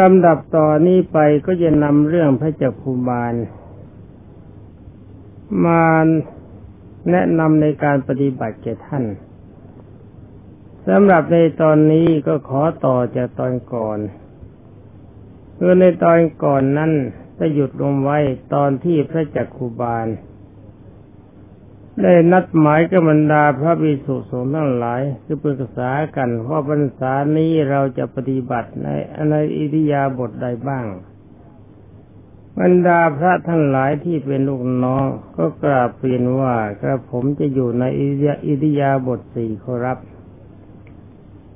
ลำดับต่อนี้ไปก็จะนำเรื่องพระจักขุบาลมาแนะนำในการปฏิบัติแก่ท่านสำหรับในตอนนี้ก็ขอต่อจากตอนก่อนคือในตอนก่อนนั้นจะหยุดลงไว้ตอนที่พระจักขุบาลได้นัดหมายกับบรรดาพระภิกษุสงฆ์ทั้งหลายคือปรึกษากันว่าพรรษานี้เราจะปฏิบัติในอิริยาบถใดบ้างบรรดาพระทั้งหลายที่เป็นลูกน้องก็กราบเรียนว่ากระผมจะอยู่ในอิริยาบถสี่ขอรับ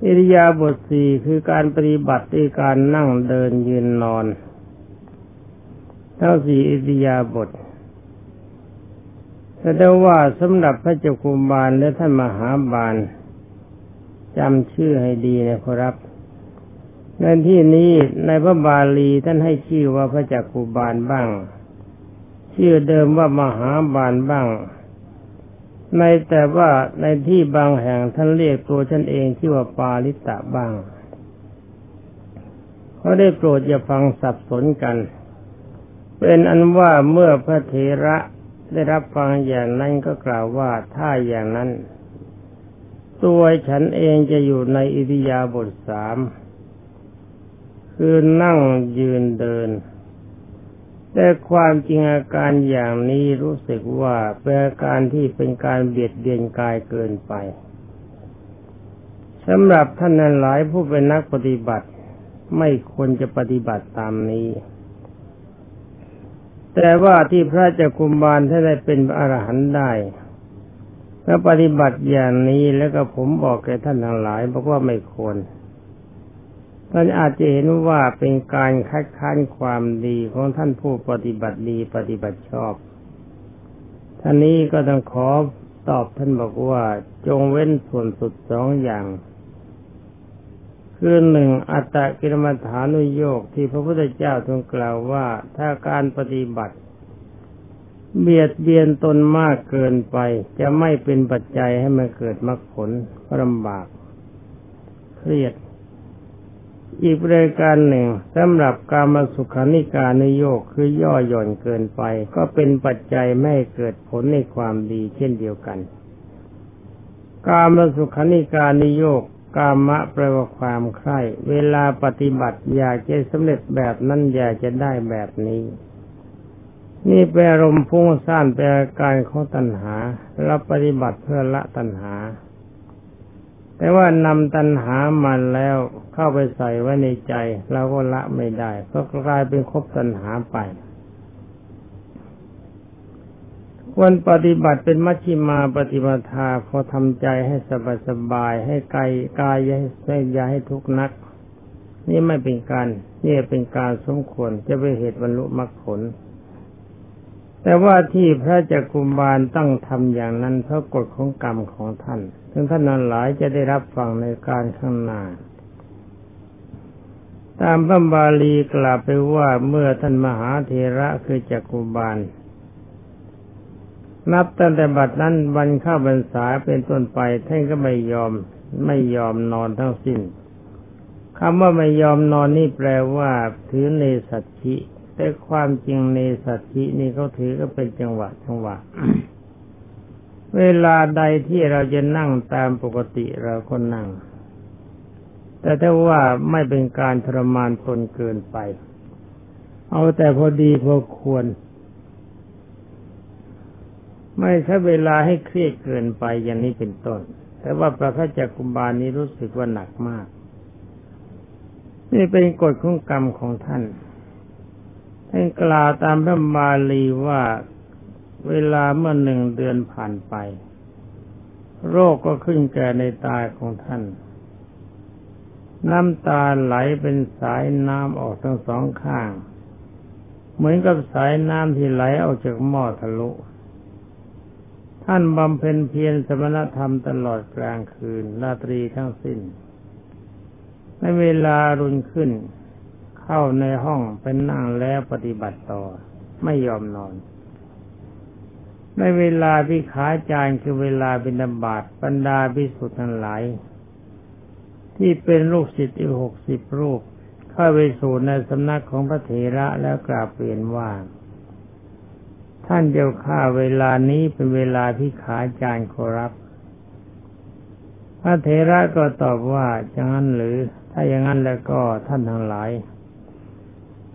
อิริยาบถสี่คือการปฏิบัติด้วยการนั่งเดินยืนนอนทั้งสี่อิริยาบถแต่ได้ว่าสำหรับพระเจ้ากุมบาลและท่านมหาบาลจำชื่อให้ดีนะครับในที่นี้ในพระบาลีท่านให้ชื่อว่าพระจักขุบาลบ้างชื่อเดิมว่ามหาบาลบ้างในแต่ว่าในที่บางแห่งท่านเรียกตัวท่านเองชื่อว่าปาลิตะบ้างเขาได้โปรดอย่าฟังสับสนกันเป็นอันว่าเมื่อพระเถระได้รับฟังอย่างนั้นก็กล่าวว่าถ้าอย่างนั้นตัวฉันเองจะอยู่ในอิริยาบถสามคือนั่งยืนเดินแต่ความจริงอาการอย่างนี้รู้สึกว่าเป็นอาการที่เป็นการเบียดเบียนกายเกินไปสำหรับท่านหลายผู้เป็นนักปฏิบัติไม่ควรจะปฏิบัติตามนี้แต่ว่าที่พระจักขุบาลท่านได้เป็นอรหันต์ได้ถ้าปฏิบัติอย่างนี้แล้วก็ผมบอกแก่ท่านทั้งหลายบอกว่าไม่ควรท่านอาจจะเห็นว่าเป็นการคัดค้านความดีของท่านผู้ปฏิบัติดีปฏิบัติชอบท่านนี้ก็ต้องขอตอบท่านบอกว่าจงเว้นส่วนสุดสองอย่างคือหนึ่งอัตตกิลมัฏฐานุโยคที่พระพุทธเจ้าทรงกล่าวว่าถ้าการปฏิบัติเบียดเบียนตนมากเกินไปจะไม่เป็นปัจจัยให้มันเกิดมรรคผลลำบากเครียดอีกรายการหนึ่งสำหรับกามสุขานิการนุโยคคือย่อหย่อนเกินไปก็เป็นปัจจัยไม่เกิดผลในความดีเช่นเดียวกันกามสุขานิการนุโยคกามะแปลว่าความใคร่เวลาปฏิบัติอยากจะสำเร็จแบบนั้นอยากจะได้แบบนี้นี่เป็นอารมณ์พุ่งซ่านเป็นอาการของตัณหาเราปฏิบัติเพื่อละตัณหาแต่ว่านำตัณหามันแล้วเข้าไปใส่ไว้ในใจเราก็ละไม่ได้ก็กลายเป็นคบตัณหาไปควรปฏิบัติเป็นมัชฌิมาปฏิปทาพอทำใจให้สบายๆให้กายอย่าให้ทุกข์นักนี่ไม่เป็นการนี่เป็นการสมควรจะเป็นเหตุบรรลุมรรคผลแต่ว่าที่พระจักขุบาลตั้งทำอย่างนั้นเพราะกฎของกรรมของท่านซึ่งท่านนั้นหลายจะได้รับฟังในการข้างหน้าตามพระบาลีกล่าวไปว่าเมื่อท่านมหาเถระคือจักขุบาลนับตั้งแต่บัดนั้นวันเข้าพรรษาเป็นต้นไปท่านก็ไม่ยอมนอนทั้งสิ้นคำว่าไม่ยอมนอนนี่แปลว่าถือเนสัชชิแต่ความจริงเนสัชชินี่เขาถือก็เป็นจังหวะ เวลาใดที่เราจะนั่งตามปกติเราก็นั่งแต่ถ้าว่าไม่เป็นการทรมานตนเกินไปเอาแต่พอดีพอควรไม่ใช้เวลาให้เครียดเกินไปอย่างนี้เป็นต้นแต่ว่าพระจักขุบาลนี้รู้สึกว่าหนักมากนี่เป็นกฎของกรรมของท่านท่านกล่าวตามพระบาลีว่าเวลาเมื่อหนึ่งเดือนผ่านไปโรคก็ขึ้นแก่ในตาของท่านน้ำตาไหลเป็นสายน้ำออกทั้งสองข้างเหมือนกับสายน้ำที่ไหลออกจากหม้อทะลุท่านบำเพ็ญเพียรสมณธรรมตลอดกลางคืนราตรีทั้งสิ้นในเวลารุ่งขึ้นเข้าในห้องเป็นนั่งแล้วปฏิบัติต่อไม่ยอมนอนในเวลาวิขาจารย์คือเวลาบิณฑบาตบรรดาภิกษุทั้งหลายที่เป็นลูกศิษย์อีก60รูป เข้าไปสู่ในสำนักของพระเถระแล้วกราบเรียนว่าท่านเจ้าข้าเวลานี้เป็นเวลาที่ขาจารย์ขอรับพระเถระก็ตอบว่าอย่างนั้นหรือถ้าอย่างนั้นแล้วก็ท่านทั้งหลาย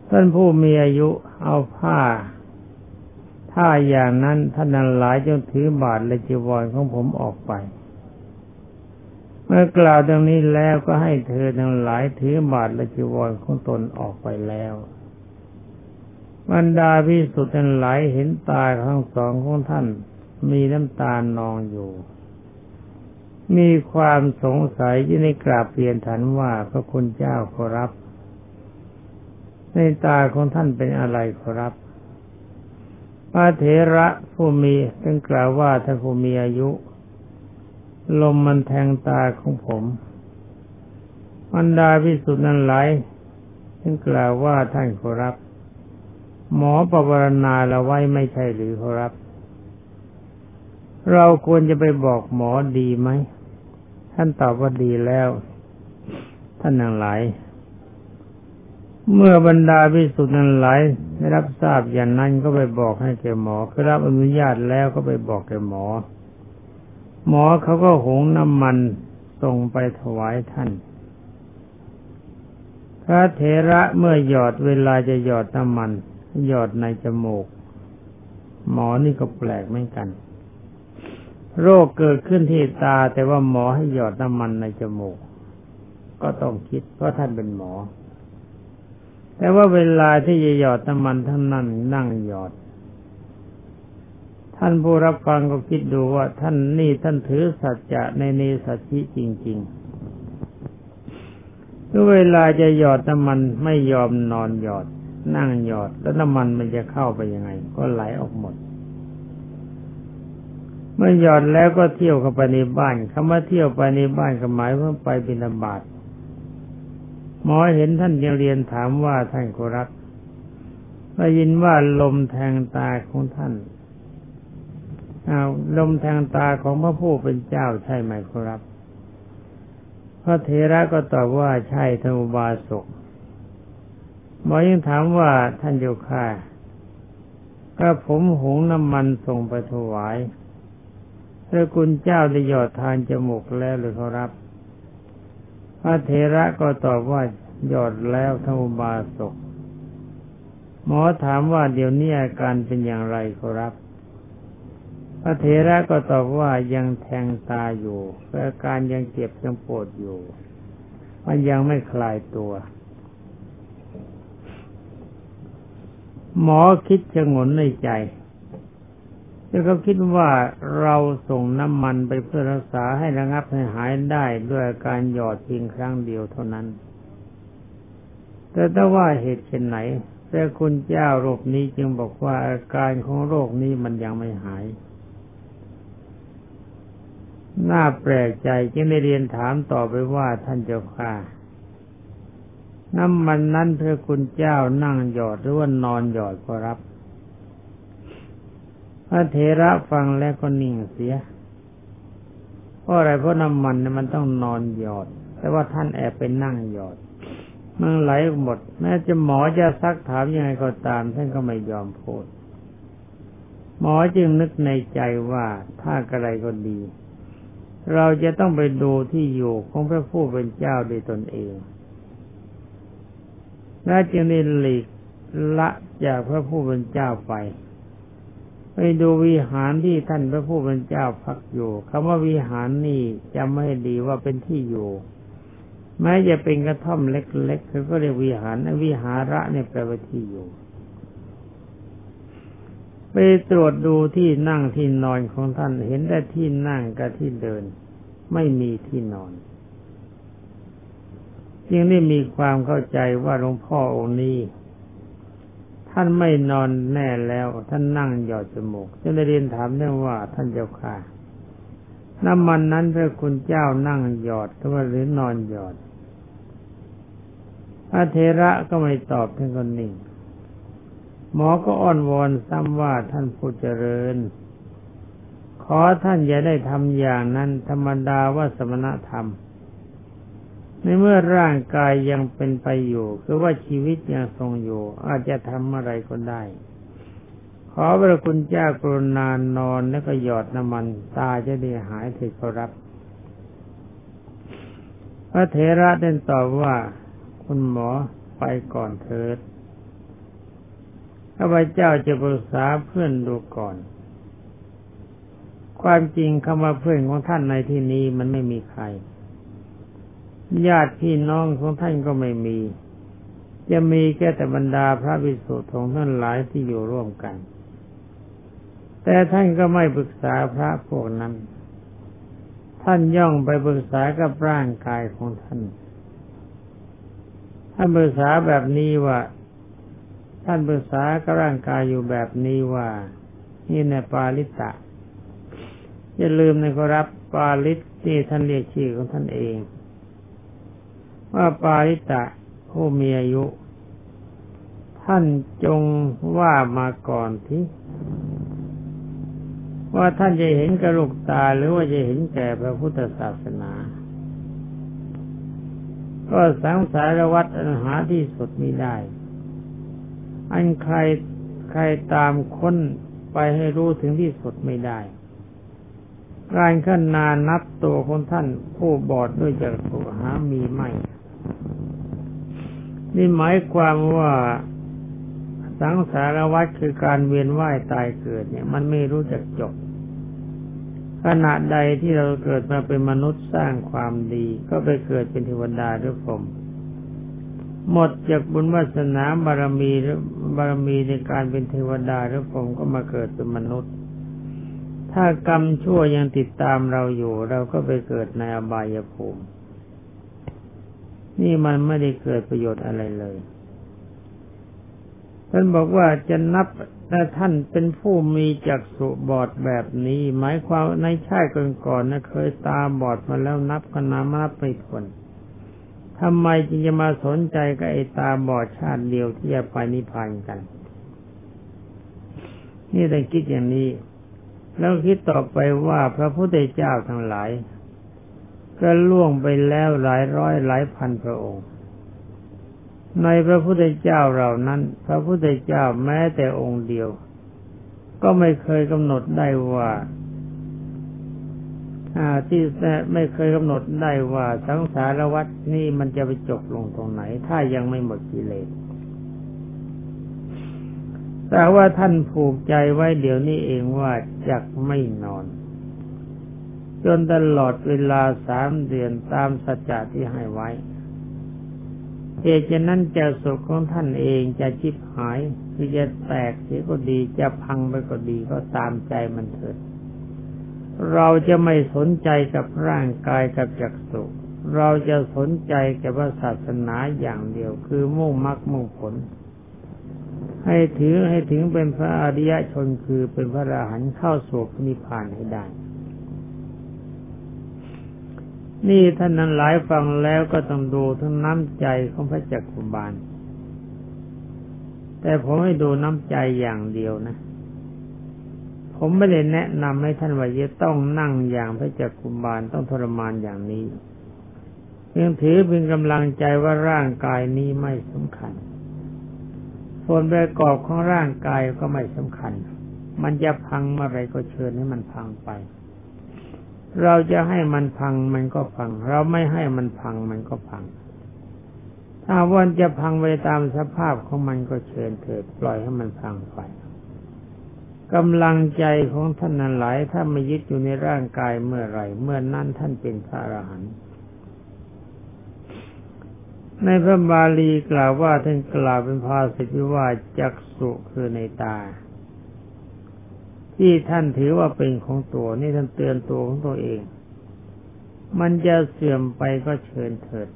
ท่านผู้มีอายุเอาผ้าถ้าอย่างนั้นท่านทั้งหลายจงถือบาตรและจีวรของผมออกไปเมื่อกล่าวดังนี้แล้วก็ให้เธอทั้งหลายถือบาตรและจีวรของตนออกไปแล้วบรรดาภิกษุทั้งหลายเห็นตาทั้งสองของท่านมีน้ำตานองอยู่มีความสงสัยที่ในกราบเรียนถามว่าพระคุณเจ้าขอรับในตาของท่านเป็นอะไรขอรับพระเถระผู้มีท่านกล่าวว่าท่านผู้มีอายุลมมันแทงตาของผมบรรดาภิกษุทั้งหลายท่านกล่าวว่าท่านขอรับหมอประวรณาเราไว้ไม่ใช่หรือขอรับเราควรจะไปบอกหมอดีไหมท่านตอบว่าดีแล้วท่านทั้งหลายเมื่อบรรดาภิกษุทั้งหลายได้รับทราบอย่างนั้นก็ไปบอกให้แก่หมอคือรับอนุญาตแล้วก็ไปบอกแก่หมอหมอเขาก็หงน้ำมันส่งไปถวายท่านพระเถระเมื่อหยอดเวลาจะหยอดน้ำมันหยอดในจมูกหมอนี่ก็แปลกเหมือนกันโรคเกิดขึ้นที่ตาแต่ว่าหมอให้หยอดน้ำมันในจมูกก็ต้องคิดเพราะท่านเป็นหมอแต่ว่าเวลาที่จะหยอดน้ำมันท่านนั่นนั่งหยอดท่านผู้รับฟังก็คิดดูว่าท่านถือสัจจะในเนสัจฉิจริงๆถ้าเวลาจะหยอดน้ำมันไม่ยอมนอนหยอดนั่งหยอดแล้วน้ำมันมันจะเข้าไปยังไงก็ไหลออกหมดเมื่อหยอดแล้วก็เที่ยวเข้าไปในบ้านคำว่าเที่ยวไปในบ้านก็หมายว่าไปบิณฑบาตหมอเห็นท่านยังเรียนถามว่าท่านขอรับได้ยินว่าลมแทงตาของท่านลมแทงตาของพระผู้เป็นเจ้าใช่ไหมขอรับพระเถระก็ตอบว่าใช่ท่านอุบาสกหมอยังถามว่าท่านโยคาก็ผมหงน้ำมันส่งไปถวายพระคุณเจ้าได้หยอดทานจมูกแล้วหรือขอรับพระเถระก็ตอบว่าหยอดแล้วท่านอุบาสกหมอถามว่าเดี๋ยวนี้อาการเป็นอย่างไรขอรับพระเถระก็ตอบว่ายังแทงตาอยู่อาการยังเจ็บยังปวดอยู่มันยังไม่คลายตัวหมอคิดชะงนในใจแล้วก็คิดว่าเราส่งน้ำมันไปเพื่อรักษาให้ระงับให้หายได้ด้วยการหยอดเพียงครั้งเดียวเท่านั้นแต่ถ้าว่าเหตุเช่นไหนพระคุณเจ้าโรคนี้จึงบอกว่าอาการของโรคนี้มันยังไม่หายน่าแปลกใจจึงได้เรียนถามต่อไปว่าท่านเจ้าข้าน้ำมันนั้นพระคุณเจ้านั่งหยอดหรือว่านอนหยอดขอรับพระเถระฟังแล้วก็นิ่งเสียเพราะอะไรเพราะน้ำมันมันต้องนอนหยอดแต่ว่าท่านแอบไปนั่งหยอดมันไหลออกหมดแม้จะหมอจะซักถามยังไงก็ตามท่านก็ไม่ยอมพูดหมอจึงนึกในใจว่าถ้าอะไรก็ดีเราจะต้องไปดูที่อยู่ของพระผู้เป็นเจ้าด้วยตนเองและจึงได้หลีกละจากพระผู้เป็นเจ้าไปดูวิหารที่ท่านพระผู้เป็นเจ้าพักอยู่คำว่าวิหารนี่จำไม่ดีว่าเป็นที่อยู่แม้จะเป็นกระท่อมเล็กๆเขาก็เรียกวิหารวิหาระเนี่ยแปลว่าที่อยู่ไปตรวจดูที่นั่งที่นอนของท่านเห็นได้ที่นั่งกับที่เดินไม่มีที่นอนจึงได้มีความเข้าใจว่าหลวงพ่อองค์นี้ท่านไม่นอนแน่แล้วท่านนั่งหยอดจมูกจึงได้เรียนถามได้ว่าท่านเจ้าค่ะน้ำมันนั้นพระคุณเจ้านั่งหยอดหรือนอนหยอดพระเถระก็ไม่ตอบท่านก็นิ่งหมอก็อ้อนวอนซ้ำว่าท่านผู้เจริญขอท่านอย่าได้ทำอย่างนั้นธรรมดาว่าสมณธรรม ในเมื่อร่างกายยังเป็นไปอยู่คือว่าชีวิตยังทรงอยู่อาจจะทำอะไรก็ได้ขอพระคุณเจ้ากรุณานอนแล้วก็หยอดน้ำมันตาจะได้หายถึงเขารับพระเถระได้ตอบว่าคุณหมอไปก่อนเถิดข้าพเจ้าจะปรึกษาเพื่อนดูก่อนความจริงคำว่าเพื่อนของท่านในที่นี้มันไม่มีใครญาติพี่น้องของท่านก็ไม่มีจะมีแค่แต่บรรดาพระภิกษุสงฆ์ทั้งหลายที่อยู่ร่วมกันแต่ท่านก็ไม่ปรึกษาพระพวกนั้นท่านย่องไปปรึกษากับร่างกายของท่านท่านปรึกษาแบบนี้ว่าท่านปรึกษากับร่างกายอยู่แบบนี้ว่านี่ในปาลิตะอย่าลืมนะครับปาลิตที่ท่านเรียกชื่อของท่านเองว่าปาลิตะผู้มีอายุท่านจงว่ามาก่อนที่ว่าท่านจะเห็นกระลูกตาหรือว่าจะเห็นแก่พระพุทธศาสนาก็สังสารวัฏอันหาที่สุดมิได้อันใครตามค้นไปให้รู้ถึงที่สุดไม่ได้การขั้นนานับตัวของท่านผู้บอดด้วยจักขุหามีไม่นี่หมายความว่าสังสารวัฏคือการเวียนว่ายตายเกิดเนี่ยมันไม่รู้จักจบขณะใดที่เราเกิดมาเป็นมนุษย์สร้างความดีก็ไปเกิดเป็นเทวดาหรือพรหมหมดจากบุญวาสนาบารมีในการเป็นเทวดาหรือพรหมก็มาเกิดเป็นมนุษย์ถ้ากรรมชั่วยังติดตามเราอยู่เราก็ไปเกิดในอบายภูมินี่มันไม่ได้เกิดประโยชน์อะไรเลยท่านบอกว่าจะนับแต่ท่านเป็นผู้มีจักษุบอดแบบนี้หมายความในชาติก่อนๆนะเคยตาบอดมาแล้วนับขนาดนับไปคนทำไมจึงจะมาสนใจกับไอ้ตาบอดชาติเดียวที่จะไปนิพพานกันนี่ท่านคิดอย่างนี้แล้วคิดต่อไปว่าพระพุทธเจ้าทั้งหลายก็ล่วงไปแล้วหลายร้อยหลายพันพระองค์ในพระพุทธเจ้าเหล่านั้นพระพุทธเจ้าแม้แต่องค์เดียวก็ไม่เคยกำหนดได้ว่าสังสารวัฏนี่มันจะไปจบลงตรงไหนถ้ายังไม่หมดกิเลสแต่ว่าท่านผูกใจไว้เดี๋ยวนี้เองว่าจักไม่นอนจนตลอดเวลา3 เดือนตามสัจจะที่ให้ไว้เหตุฉะนั้นจะสุขของท่านเองจะชิบหายคือจะแตกเสียก็ดีจะพังไปก็ดีก็ตามใจมันเถิดเราจะไม่สนใจกับร่างกายกับจักสุเราจะสนใจกับศาสนาอย่างเดียวคือมุ่งมรรคมุ่งผลให้ถึงเป็นพระอริยชนคือเป็นพระอรหันต์เข้าสู่นิพพานให้ได้นี่ท่านนั้นหลายฟังแล้วก็ต้องดูทั้งน้ำใจของพระจักขุบาลแต่ผมให้ดูน้ำใจอย่างเดียวนะผมไม่ได้แนะนำให้ท่านว่าจะต้องนั่งอย่างพระจักขุบาลต้องทรมานอย่างนี้ยังถือเป็นกำลังใจว่าร่างกายนี้ไม่สำคัญส่วนประกอบของร่างกายก็ไม่สำคัญมันจะพังอะไรก็เชิญให้มันพังไปเราจะให้มันพังมันก็พังเราไม่ให้มันพังมันก็พังถ้าวันจะพังไปตามสภาพของมันก็เชิญเถิดปล่อยให้มันพังไปกำลังใจของท่านนั้นหลายถ้าไม่ยึดอยู่ในร่างกายเมื่อไหร่เมื่อนั้นท่านเป็นพระอรหันต์ในพระบาลีกล่าวว่าท่านกล่าวเป็นภาษิตว่าจักษุคือในตาที่ท่านถือว่าเป็นของตัวนี่ท่านเตือนตัวของตัวเองมันจะเสื่อมไปก็เชิญเถิด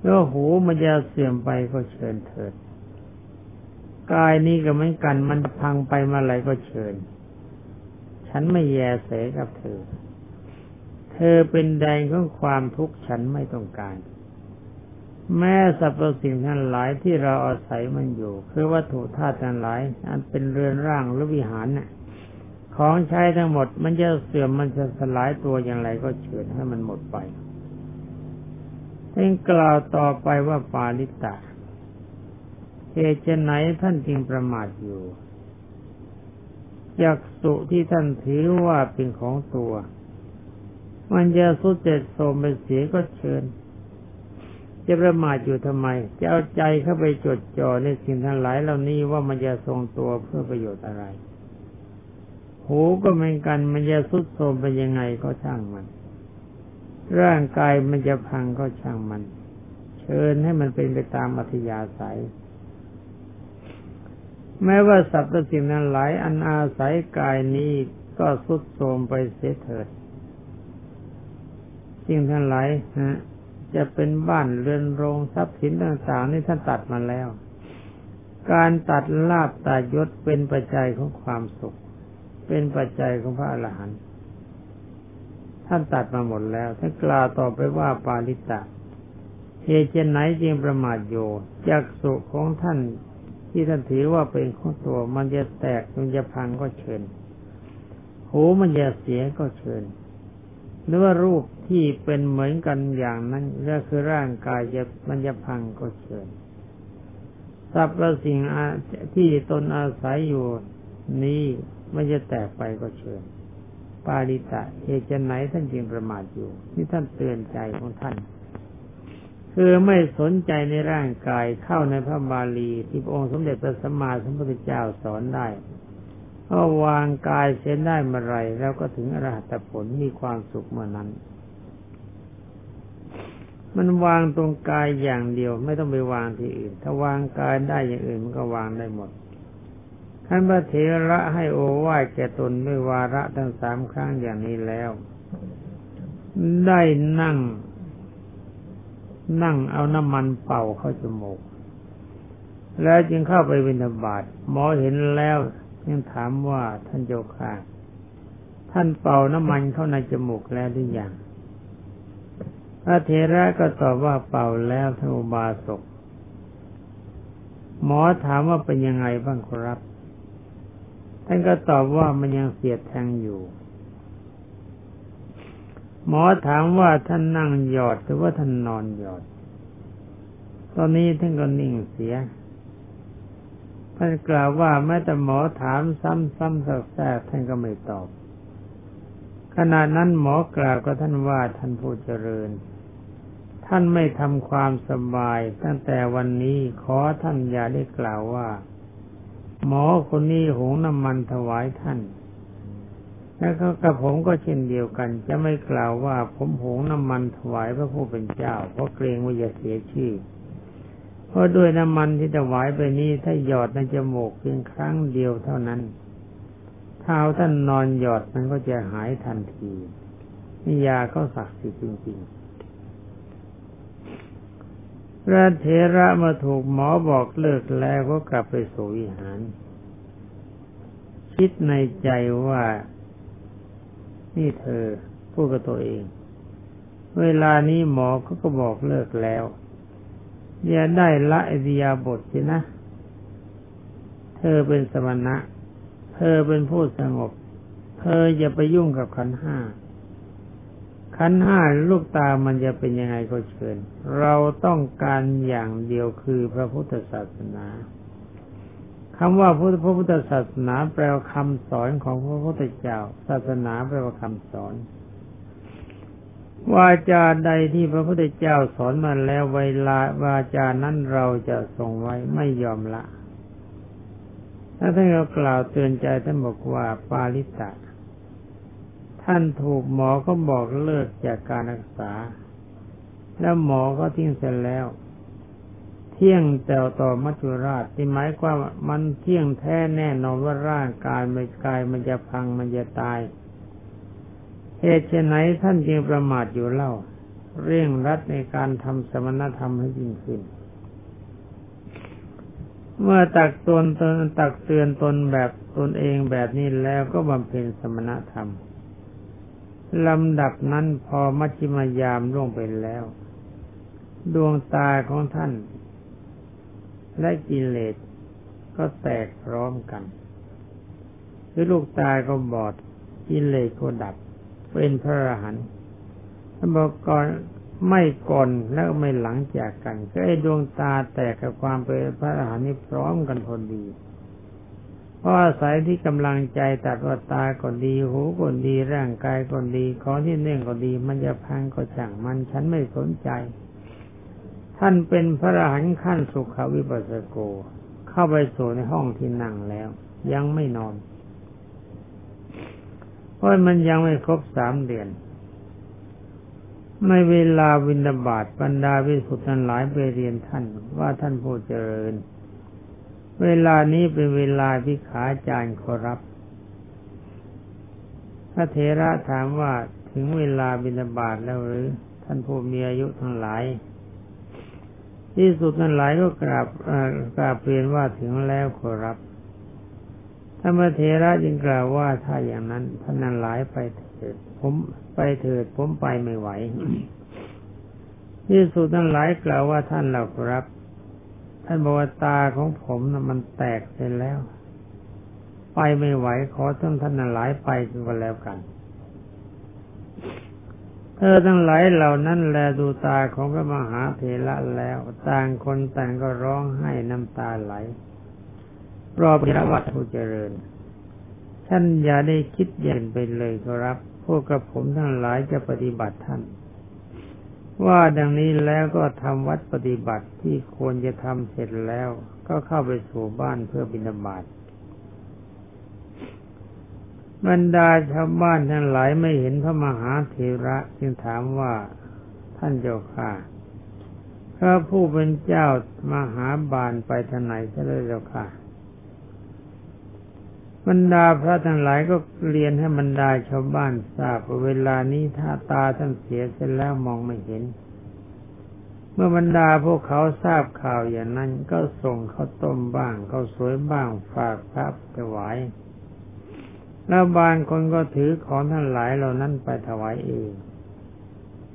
แล้วหูมันจะเสื่อมไปก็เชิญเถิดกายนี้ก็เหมือนกันมันพังไปมาอะไรก็เชิญฉันไม่แยเสกับเธอเธอเป็นแดงของความทุกข์ฉันไม่ต้องการแม้สรรพสิ่งทั้งหลายที่เราอาศัยมันอยู่คือวัตถุธาตุทั้งหลายอันเป็นเรือนร่างหรือวิหารน่ะของใช้ทั้งหมดมันจะเสื่อมมันจะสลายตัวอย่างไรก็เชิญให้มันหมดไป จึงกล่าวต่อไปว่าปาลิตะเหตุไฉนท่านจึงประมาทอยู่จักษุที่ท่านถือว่าเป็นของตัวมันจะสุดเจ็ดโสมไปเสียก็เชิญจะประมาทอยู่ทำไมจะเอาใจเข้าไปจดจ่อในสิ่งทั้งหลายเหล่านี้ว่ามันจะทรงตัวเพื่อประโยชน์อะไรหูก็เหมือนกันมันจะสุดโสมไปยังไงก็ช่างมันร่างกายมันจะพังก็ช่างมันเชิญให้มันเป็นไปตามอัธยาศัยแม้ว่าสรรพสิ่งทั้งหลายอันอาศัยกายนี้ก็ทรุดโทรมไปเสียเถิดสิ่งทั้งหลายจะเป็นบ้านเรือนโรงทรัพย์สินต่างๆนี่ท่านตัดมาแล้วการตัดลาภตัดยศเป็นปัจจัยของความสุขเป็นปัจจัยของพระอรหันต์ท่านตัดมาหมดแล้วท่านกล่าวต่อไปว่าปาลิตะเหตุไฉนจึงประมาทอยู่จักษุของท่านที่ท่านถือว่าเป็นของตัวมันจะแตกมันจะพังก็เชิญหูมันจะเสียก็เชิญหรือว่ารูปที่เป็นเหมือนกันอย่างนั้นก็คือร่างกายมันจะพังก็เชิญสรรพสิ่งที่ตนอาศัยอยู่นี้มันจะแตกไปก็เชิญปาริตะเหตุไฉนท่านจึงประมาทอยู่นี่ท่านเตือนใจของท่านคือไม่สนใจในร่างกายเข้าในพระบาลีที่พระองค์สมเด็จพระสัมมาสัมพุทธเจ้าสอนได้เพราะวางกายเสียได้เมื่อไรแล้วก็ถึงอรหัตผลมีความสุขเมื่อนั้นมันวางตรงกายอย่างเดียวไม่ต้องไปวางที่อื่นถ้าวางกายได้อย่างอื่นมันก็วางได้หมดท่านพระเถระให้โอวาทแก่ตนด้วยวาระทั้งสามครั้งอย่างนี้แล้วได้นั่งเอาน้ำมันเป่าเข้าจมูกแล้วจึงเข้าไปบิณฑบาตหมอเห็นแล้วยังถามว่าท่านเจ้าค่ะท่านเป่าน้ำมันเข้าในจมูกแล้วหรือยังพระเถระก็ตอบว่าเป่าแล้วท่านอุบาสกหมอถามว่าเป็นยังไงบ้างครับท่านก็ตอบว่ามันยังเสียดแทงอยู่หมอถามว่าท่านนั่งหยอดหรือว่าท่านนอนหยอดตอนนี้ท่านก็นิ่งเสียท่านกล่าวว่าแม้แต่หมอถามซ้ำๆแทรกท่านก็ไม่ตอบขณะนั้นหมอกล่าวกับท่านว่าท่านผู้เจริญท่านไม่ทำความสบายตั้งแต่วันนี้ขอท่านอย่าได้กล่าวว่าหมอคนนี้หุงน้ำมันถวายท่านแล้วก็กับผมก็เช่นเดียวกันจะไม่กล่าวว่าผมหงน้ำมันถวายพระผู้เป็นเจ้าเพราะเกรงว่าจะเสียชื่อเพราะด้วยน้ำมันที่ถวายไปนี้ถ้าหยอดในจมูกเพียงครั้งเดียวเท่านั้นเท้าท่านนอนหยอดมันก็จะหายทันทีนิยาก็ศักดิ์สิทธิ์จริงๆพระเถระมาถูกหมอบอกเลิกแล้วก็กลับไปสู่วิหารคิดในใจว่านี่เธอพูดกับตัวเองเวลานี้หมอเขาก็บอกเลิกแล้วอย่าได้ละอิริยาบถสินะเธอเป็นสมณะเธอเป็นผู้สงบเธออย่าไปยุ่งกับขันธ์ห้าขันธ์ห้าลูกตามันจะเป็นยังไงก็เชิญเราต้องการอย่างเดียวคือพระพุทธศาสนาคำว่าพระพุทธศาสนาแปลว่าคำสอนของพระพุทธเจ้าศาสนาแปลว่าคำสอนวาจาใดที่พระพุทธเจ้าสอนมาแล้วเวลาวาจานั้นเราจะทรงไว้ไม่ยอมละถ้าท่านกล่าวเตือนใจท่านบอกว่าปาลิตะท่านถูกหมอก็บอกเลิกจากการรักษาแล้วหมอก็ทิ้งเสร็จแล้วเที่ยงแต่ต่อมัจจุราชที่หมายความว่ามันเที่ยงแท้แน่นอนว่าร่างกายมันจะพังมันจะตายเหตุไฉนท่านจึงประมาทอยู่เล่าเร่งรัดในการทำสมณธรรมให้ยิ่งขึ้นเมื่อตักเตือนตนแบบตนเองแบบนี้แล้วก็บำเพ็ญสมณธรรมลำดับนั้นพอมัชฌิมยามล่วงไปแล้วดวงตาของท่านและกิเลสก็แตกพร้อมกันคือลูกตาก็บอดกิเลสก็ดับเป็นพระอรหันต์ท่านบอกก่อน ไม่ก่อนแล้วไม่หลังจากกันก็ไอ้ดวงตาแตกกับความเป็นพระอรหันต์นี่พร้อมกันพอดีเพราะอาศัยที่กำลังใจตัดว่าตาก็ดีหูก็ดีร่างกายก็ดีของที่เนื่องก็ดีมันจะพังก็ช่างมันฉันไม่สนใจท่านเป็นพระอรหันต์ขั้นสุขวิปัสสโกเข้าไปสู่ในห้องที่นั่งแล้วยังไม่นอนเพราะมันยังไม่ครบ3 เดือนในเวลาบิณฑบาตบรรดาภิกษุทั้งหลายไปเรียนท่านว่าท่านผู้เจริญเวลานี้เป็นเวลาภิกขาจารย์ขอรับพระเถระถามว่าถึงเวลาบิณฑบาตแล้วหรือท่านผู้มีอายุทั้งหลายภิกษุทั้งหลายก็กราบเรียนว่าถึงแล้วขอรับท่านพระเถระจึงกล่าวว่าถ้าอย่างนั้นท่านหลายไปเถิดผมไปไม่ไหวภิกษุทั้งหลายกล่าวว่าท่านเราขอรับท่านบอกว่าตาของผมนะมันแตกเสร็จแล้วไปไม่ไหวขอท่านหลายไปก็แล้วกันเธอทั้งหลายเหล่านั้นแลดูตาของพระมหาเถระแล้วต่างคนต่างก็ร้องไห้น้ำตาไหลรอบพระวัตรผู้เจริญท่านอย่าได้คิดอย่างไปเลยครับพวกกับผมทั้งหลายจะปฏิบัติท่านว่าดังนี้แล้วก็ทำวัดปฏิบัติที่ควรจะทำเสร็จแล้วก็เข้าไปสู่บ้านเพื่อบิณฑบาตบรรดาชาวบ้านทั้งหลายไม่เห็นพระมหาเถระจึงถามว่าท่านเจ้าข้าพระผู้เป็นเจ้ามหาบาลไปทางไหนซะเลยเจ้าข้าบรรดาพระทั้งหลายก็เรียนให้บรรดาชาวบ้านทราบว่าเวลานี้ถ้าตาท่านเสียเสร็จแล้วมองไม่เห็นเมื่อบรรดาพวกเขาทราบข่าวอย่างนั้นก็ส่งข้าวต้มบ้างข้าวสวยบ้างฝากพระถวายแล้วบางคนก็ถือของทั้งหลายเหล่านั้นไปถวายเอง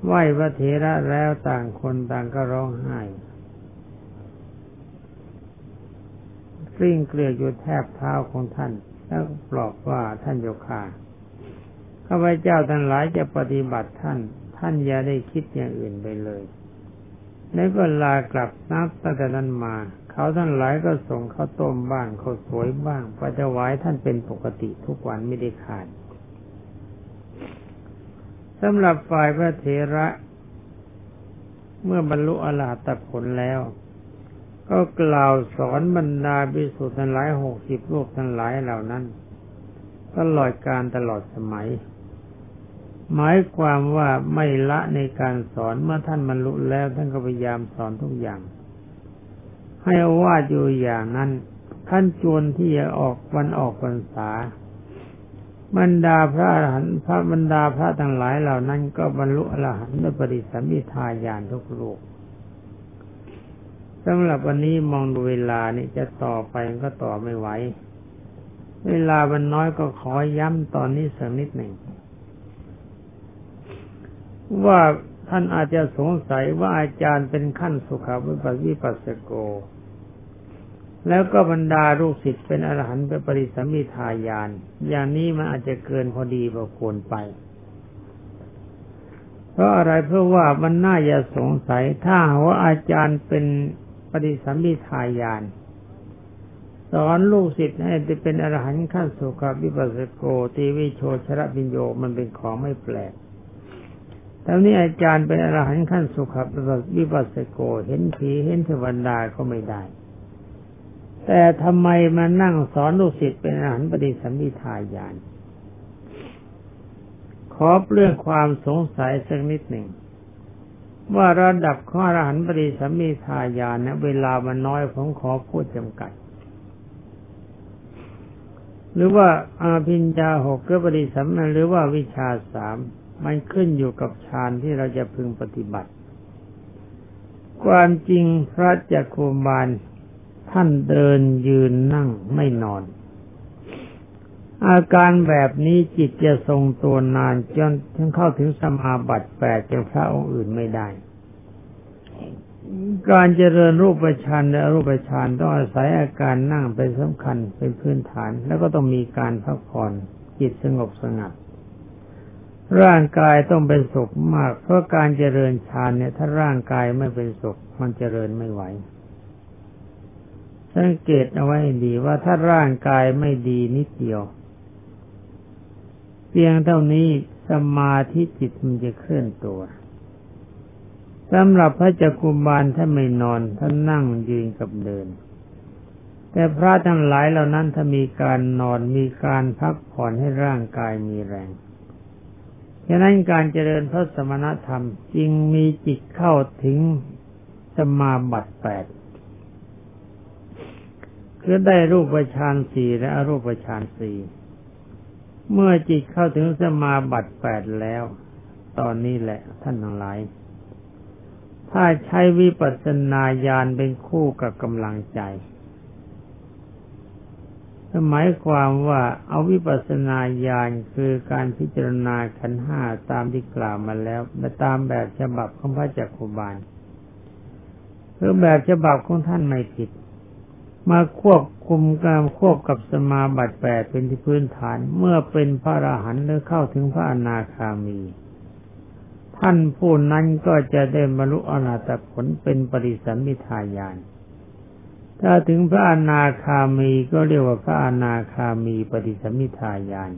ไหว้พระเถระแล้วต่างคนต่างก็ร้องไห้กลิ้งเกลือกอยู่แทบเท้าของท่านแล้วปลอบว่าท่านโยคาข้าพเจ้าทั้งหลายจะปฏิบัติท่านอย่าได้คิดอย่างอื่นไปเลยแล้วก็ลากลับนับตั้งแต่นั้นมาเขาทั้งหลายก็ส่งข้าวต้มบ้างข้าวสวยบ้างไปถวายท่านเป็นปกติทุกวันไม่ได้ขาดสำหรับฝ่ายพระเถระเมื่อบรรลุอรหัตผลแล้วก็กล่าวสอนบรรดาภิกษุทั้งหลาย60 รูปทั้งหลายเหล่านั้นตลอดกาลตลอดสมัยหมายความว่าไม่ละในการสอนเมื่อท่านบรรลุแล้วท่านก็พยายามสอนทุกอย่างให้ว่าอยู่อย่างนั้นท่านจวนที่จะออกพรรษาบรรดาพระอรหันต์พระบรรดาพระทั้งหลายเหล่านั้นก็บรรลุอรหันต์ด้วยปฏิสัมภิทาญาณทุกรูปสำหรับวันนี้มองดูเวลานี่จะต่อไปก็ต่อไม่ไหวเวลามันน้อยก็ขอย้ำตอนนี้สักนิดหนึ่งว่าท่านอาจจะสงสัยว่าอาจารย์เป็นขั้นสุขวิปัสสโกแล้วก็บรรดาลูกศิษย์เป็นอรหันต์เป็นปริสัมภิทาญาณอย่างนี้มันอาจจะเกินพอดีพอควรไปเพราะอะไรเพราะว่ามันน่าจะสงสัยถ้าว่าอาจารย์เป็นปฏิสัมภิทาญาณสอนลูกศิษย์ให้เป็นอรหันต์ขั้นสุขวิปัสสโกติวิโชชรวิญโยมันเป็นของไม่แปลกแต่นี้อาจารย์เป็นอรหันต์ขั้นสุขวิปัสสโกเห็นผีเห็นเทวดาก็ไม่ได้แต่ทำไมมานั่งสอนลูกศิษย์เป็นอรหันต์ปฏิสัมภิทาญาณขอเปลื้องความสงสัยสักนิดหนึ่งว่าระดับของอรหันต์ปฏิสัมภิทาญาณนะเวลามันน้อยผมขอพูดจำกัดหรือว่าอาภิญญา6ก็ปฏิสัมภิทาหรือว่าวิชา3มันขึ้นอยู่กับฌานที่เราจะพึงปฏิบัติความจริงพระจักขุบาลท่านเดินยืนนั่งไม่นอนอาการแบบนี้จิตจะทรงตัวนานจนถึงเข้าถึงสมาบัติ8จนพระองค์อื่นไม่ได้การเจริญรูปฌานและอรูปฌานต้องอาศัยอาการนั่งเป็นสำคัญเป็นพื้นฐานแล้วก็ต้องมีการพักผ่อนจิตสงบสงัด ร่างกายต้องเป็นสุขมากเพราะการเจริญฌานเนี่ยถ้าร่างกายไม่เป็นสุขมันเจริญไม่ไหวสังเกตเอาไว้ดีว่าถ้าร่างกายไม่ดีนิดเดียวเพียงเท่านี้สมาธิจิตมันจะเคลื่อนตัวสำหรับพระจักขุบาลถ้าไม่นอนถ้านั่งยืนกับเดินแต่พระทั้งหลายเหล่านั้นถ้ามีการนอนมีการพักผ่อนให้ร่างกายมีแรงฉะนั้นการเจริญพระสมณธรรมจึงมีจิตเข้าถึงสมาบัติ8คือได้รูปฌาน4และอรูปฌาน4เมื่อจิตเข้าถึงสมาบัติ8แล้วตอนนี้แหละท่านทั้งหลายถ้าใช้วิปัสสนาญาณเป็นคู่กับกำลังใจหมายความว่าเอาวิปัสสนาญาณคือการพิจารณาขันธ์ห้าตามที่กล่าวมาแล้วและตามแบบฉบับของพระจักขุบาลคือแบบฉบับของท่านไม่ผิดมาควบคุมการควบกับสมาบัติ8เป็นที่พื้นฐานเมื่อเป็นพระอรหันต์หรือเข้าถึงพระอนาคามีท่านผู้นั้นก็จะได้บรรลุอรหัตผลเป็นปริสัมภิทาญาณถ้าถึงพระอนาคามีก็เรียกว่าพระอนาคามีปฏิสัมภิทาญาณ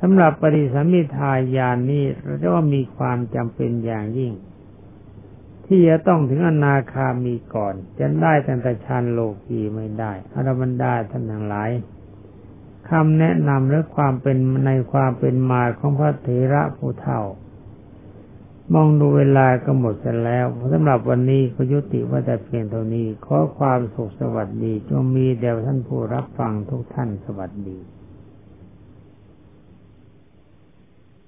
สำหรับปฏิสัมภิทาญาณนี้เราจะว่ามีความจำเป็นอย่างยิ่งที่จะต้องถึงอนาคามีก่อนจะได้ตั้งแต่ฌานโลกีไม่ได้อรหันต์ได้ท่านทั้งหลายคำแนะนำและความเป็นในความเป็นมาของพระเถระผู้เฒ่ามองดูเวลาก็หมดเสร็จแล้วสำหรับวันนี้ขอยุติไว้แต่เพียงเท่านี้ขอความสุขสวัสดีจงมีแด่ท่านผู้รับฟังทุกท่านสวัสดี